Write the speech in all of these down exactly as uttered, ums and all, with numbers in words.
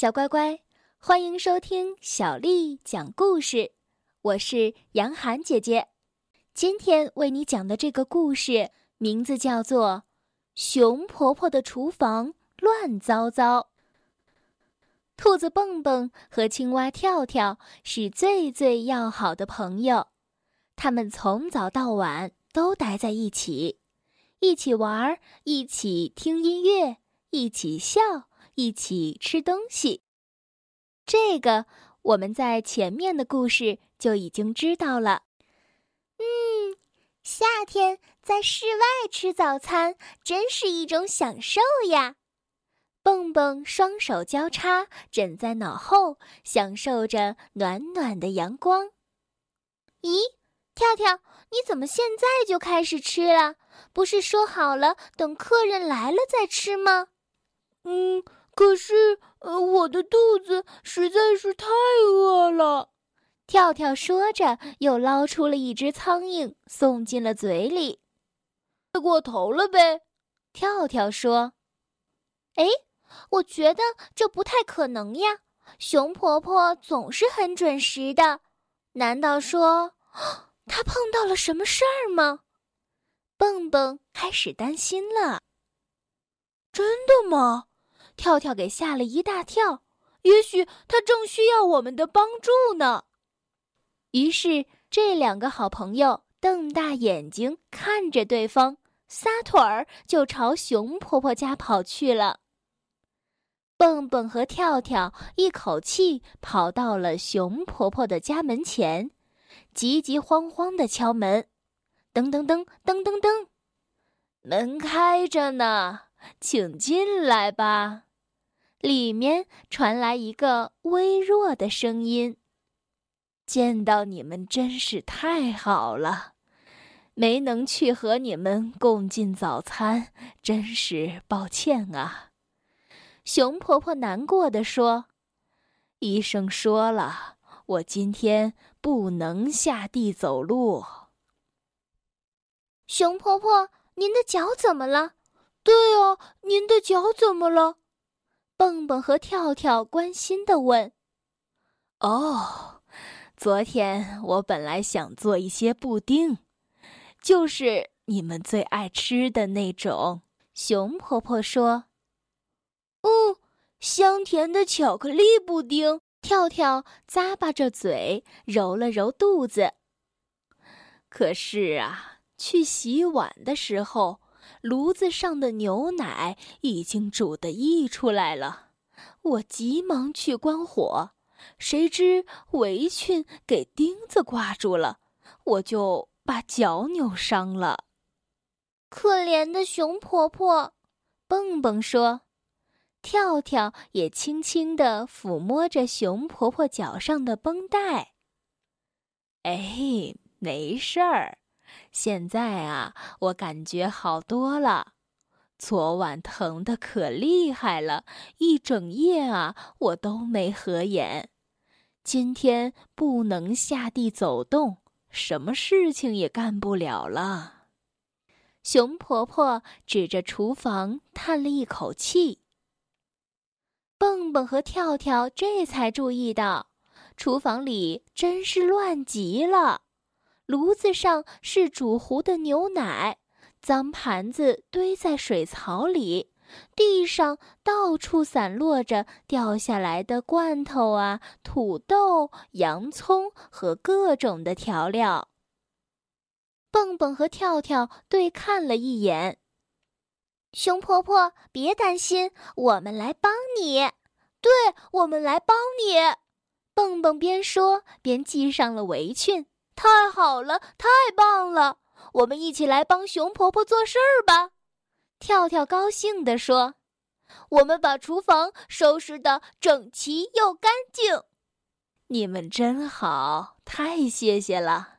小乖乖，欢迎收听小丽讲故事，我是杨涵姐姐。今天为你讲的这个故事名字叫做熊婆婆的厨房乱糟糟。兔子蹦蹦和青蛙跳跳是最最要好的朋友，他们从早到晚都待在一起，一起玩，一起听音乐，一起笑，一起吃东西。这个我们在前面的故事就已经知道了。嗯，夏天在室外吃早餐真是一种享受呀。蹦蹦双手交叉枕在脑后，享受着暖暖的阳光。咦，跳跳，你怎么现在就开始吃了？不是说好了等客人来了再吃吗？嗯，可是、呃、我的肚子实在是太饿了。跳跳说着，又捞出了一只苍蝇送进了嘴里。快过头了呗，跳跳说。哎，我觉得这不太可能呀，熊婆婆总是很准时的。难道说她碰到了什么事儿吗？蹦蹦开始担心了。真的吗？跳跳给吓了一大跳，也许她正需要我们的帮助呢。于是这两个好朋友瞪大眼睛看着对方，撒腿儿就朝熊婆婆家跑去了。蹦蹦和跳跳一口气跑到了熊婆婆的家门前，急急慌慌地敲门。噔噔噔噔噔噔，门开着呢，请进来吧。里面传来一个微弱的声音。见到你们真是太好了，没能去和你们共进早餐，真是抱歉啊。熊婆婆难过地说，医生说了，我今天不能下地走路。熊婆婆，您的脚怎么了？对哦，您的脚怎么了？蹦蹦和跳跳关心地问。哦，昨天我本来想做一些布丁，就是你们最爱吃的那种，熊婆婆说。嗯，香甜的巧克力布丁。跳跳咂巴着嘴，揉了揉肚子。可是啊，去洗碗的时候，炉子上的牛奶已经煮得溢出来了，我急忙去关火，谁知围裙给钉子挂住了，我就把脚扭伤了。可怜的熊婆婆，蹦蹦说。跳跳也轻轻地抚摸着熊婆婆脚上的绷带。哎，没事儿，现在啊，我感觉好多了。昨晚疼得可厉害了，一整夜啊，我都没合眼。今天不能下地走动，什么事情也干不了了。熊婆婆指着厨房叹了一口气。蹦蹦和跳跳这才注意到，厨房里真是乱极了。炉子上是煮糊的牛奶，脏盘子堆在水槽里，地上到处散落着掉下来的罐头啊、土豆、洋葱和各种的调料。蹦蹦和跳跳对看了一眼。熊婆婆，别担心，我们来帮你。对，我们来帮你。蹦蹦边说边系上了围裙。太好了，太棒了，我们一起来帮熊婆婆做事儿吧。跳跳高兴地说，我们把厨房收拾得整齐又干净。你们真好，太谢谢了。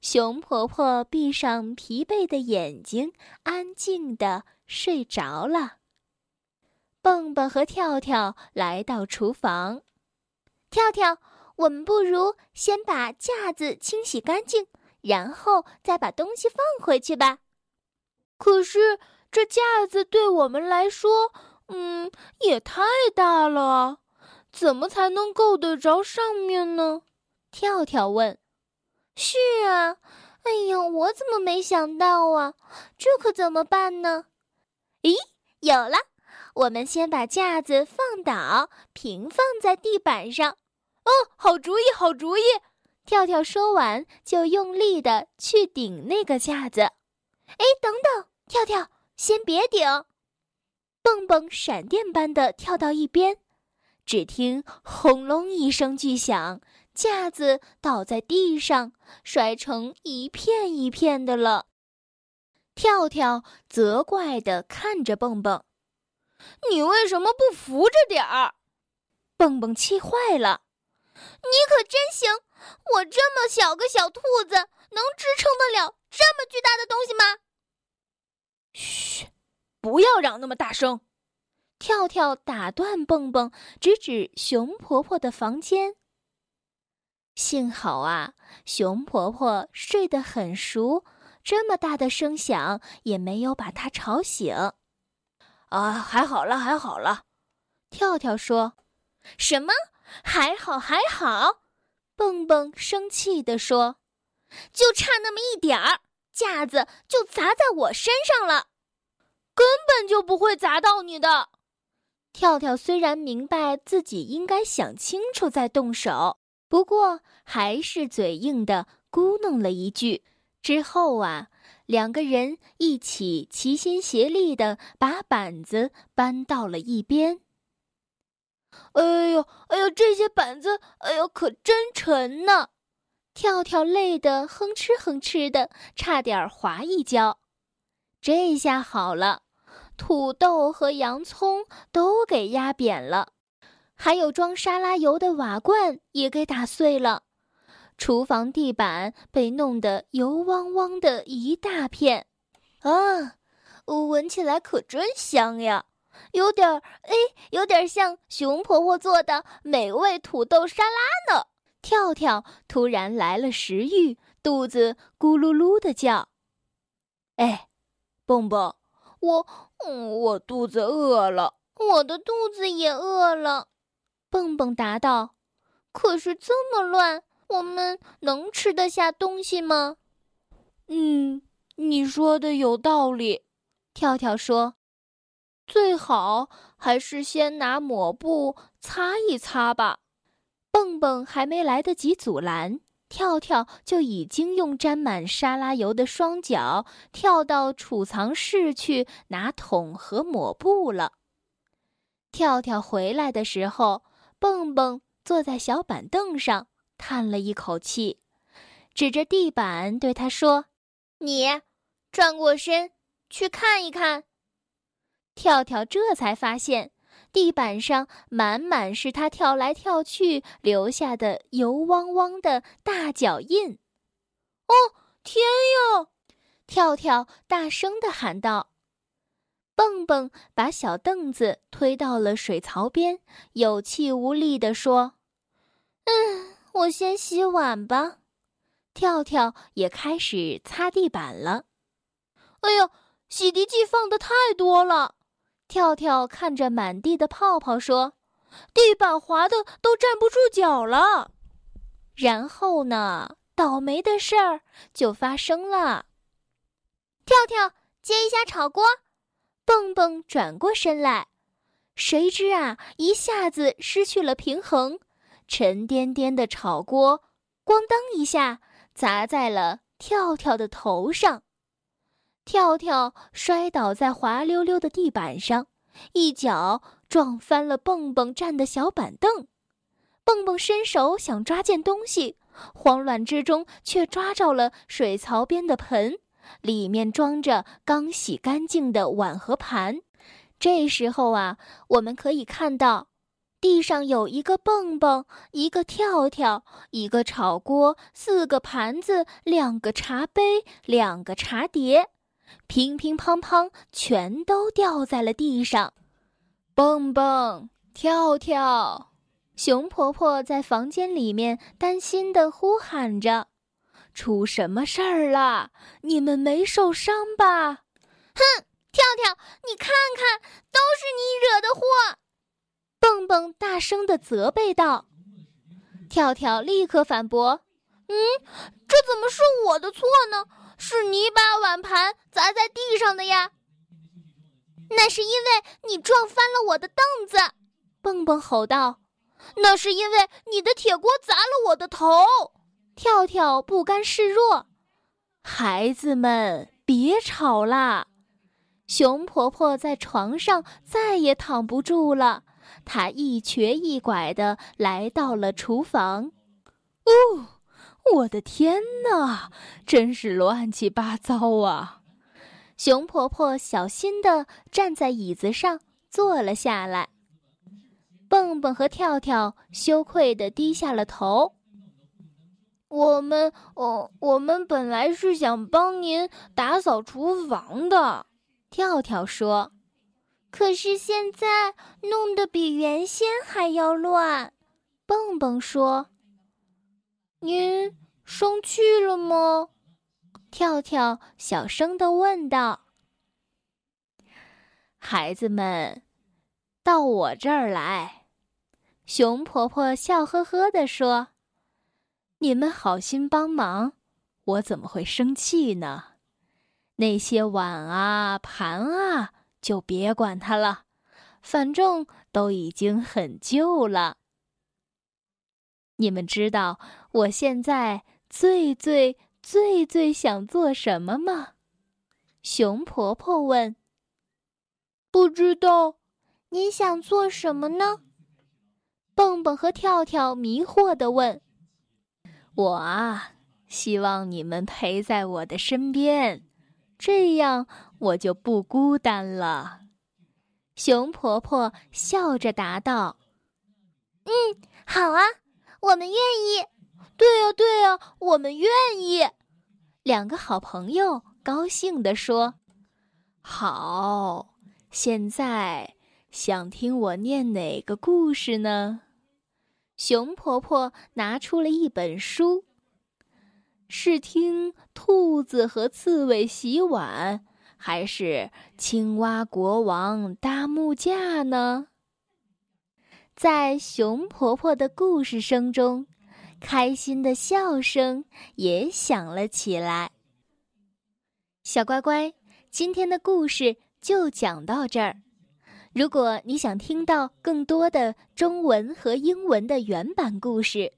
熊婆婆闭上疲惫的眼睛，安静地睡着了。蹦蹦和跳跳来到厨房。跳跳，我们不如先把架子清洗干净，然后再把东西放回去吧。可是这架子对我们来说，嗯，也太大了。怎么才能够得着上面呢？跳跳问。是啊，哎呀，我怎么没想到啊？这可怎么办呢？咦，有了！我们先把架子放倒，平放在地板上。哦，好主意，好主意！跳跳说完，就用力地去顶那个架子。哎，等等，跳跳，先别顶！蹦蹦闪电般地跳到一边，只听轰隆一声巨响，架子倒在地上，摔成一片一片的了。跳跳责怪地看着蹦蹦：“你为什么不扶着点儿？”蹦蹦气坏了：“你可真行！我这么小个小兔子，能支撑得了这么巨大的东西吗？”嘘，不要嚷那么大声！跳跳打断蹦蹦，指指熊婆婆的房间。幸好啊，熊婆婆睡得很熟，这么大的声响也没有把她吵醒。啊，还好了，还好了！跳跳说。什么？还好，还好！蹦蹦生气地说：“就差那么一点儿，架子就砸在我身上了。”根本就不会砸到你的。跳跳虽然明白自己应该想清楚再动手，不过还是嘴硬地咕哝了一句。之后啊，两个人一起齐心协力地把板子搬到了一边。哎呦，哎呦，这些板子，哎呦，可真沉呢！跳跳累得哼哧哼哧的，差点滑一跤。这下好了，土豆和洋葱都给压扁了，还有装沙拉油的瓦罐也给打碎了。厨房地板被弄得油汪汪的一大片，啊，闻起来可真香呀！有点儿，哎，有点像熊婆婆做的美味土豆沙拉呢。跳跳突然来了食欲，肚子咕噜噜的叫。哎，蹦蹦，我，嗯，我肚子饿了。我的肚子也饿了。蹦蹦答道。可是这么乱，我们能吃得下东西吗？嗯，你说的有道理。跳跳说。最好还是先拿抹布擦一擦吧。蹦蹦还没来得及阻拦，跳跳就已经用沾满沙拉油的双脚跳到储藏室去拿桶和抹布了。跳跳回来的时候，蹦蹦坐在小板凳上，叹了一口气，指着地板对他说：“你，转过身，去看一看。”跳跳这才发现，地板上满满是他跳来跳去留下的油汪汪的大脚印。哦，天哟！跳跳大声地喊道。蹦蹦把小凳子推到了水槽边，有气无力地说：“嗯，我先洗碗吧。”跳跳也开始擦地板了。哎呦，洗涤剂放得太多了！跳跳看着满地的泡泡说：“地板滑的都站不住脚了。”然后呢，倒霉的事儿就发生了。跳跳，接一下炒锅！蹦蹦转过身来，谁知啊，一下子失去了平衡，沉甸甸的炒锅咣当一下砸在了跳跳的头上。跳跳摔倒在滑溜溜的地板上，一脚撞翻了蹦蹦站的小板凳。蹦蹦伸手想抓件东西，慌乱之中却抓着了水槽边的盆，里面装着刚洗干净的碗和盘。这时候啊，我们可以看到地上有一个蹦蹦，一个跳跳，一个炒锅，四个盘子，两个茶杯，两个茶碟，乒乒乓乓全都掉在了地上。蹦蹦，跳跳，熊婆婆在房间里面担心地呼喊着：“出什么事儿啦？你们没受伤吧？”哼，跳跳，你看看，都是你惹的祸！蹦蹦大声地责备道。跳跳立刻反驳，嗯，这怎么是我的错呢？是你把碗盘砸在地上的呀。那是因为你撞翻了我的凳子，蹦蹦吼道。那是因为你的铁锅砸了我的头，跳跳不甘示弱。孩子们别吵啦！熊婆婆在床上再也躺不住了，她一瘸一拐地来到了厨房。哦，我的天哪，真是乱七八糟啊！熊婆婆小心地站在椅子上坐了下来。蹦蹦和跳跳羞愧地低下了头。我们，哦，我们本来是想帮您打扫厨房的，跳跳说。可是现在弄得比原先还要乱，蹦蹦说。您生气了吗？跳跳小声地问道。孩子们，到我这儿来，熊婆婆笑呵呵地说。你们好心帮忙，我怎么会生气呢？那些碗啊盘啊就别管它了，反正都已经很旧了。你们知道我现在最最最最想做什么吗？熊婆婆问。不知道。你想做什么呢？蹦蹦和跳跳迷惑地问。我啊，希望你们陪在我的身边，这样我就不孤单了。熊婆婆笑着答道。嗯，好啊，我们愿意。对呀，对呀，我们愿意。两个好朋友高兴地说。好，现在想听我念哪个故事呢？熊婆婆拿出了一本书，是听兔子和刺猬洗碗，还是青蛙国王搭木架呢？在熊婆婆的故事声中，开心的笑声也响了起来。小乖乖，今天的故事就讲到这儿。如果你想听到更多的中文和英文的原版故事，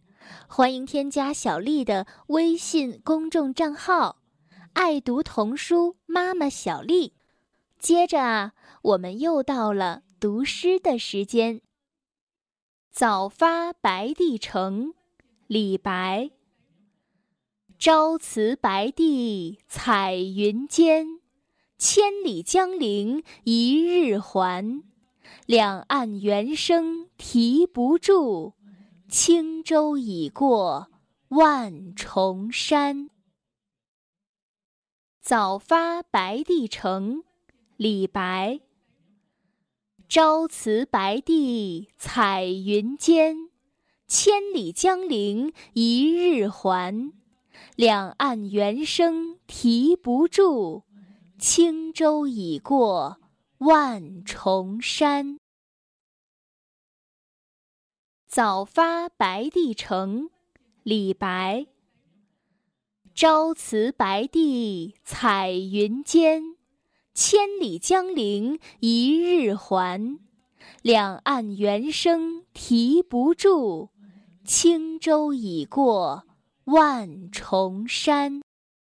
欢迎添加小丽的微信公众账号“爱读童书妈妈小丽”。接着啊，我们又到了读诗的时间。《早发白帝城》李白。朝辞白帝彩云间，千里江陵一日还，两岸猿声啼不住，轻舟已过万重山。《早发白帝城》李白。朝辞白帝彩云间，千里江陵一日还，两岸猿声啼不住，轻舟已过万重山。《早发白帝城》李白。朝辞白帝彩云间，千里江陵一日还，两岸猿声啼不住，轻舟已过万重山。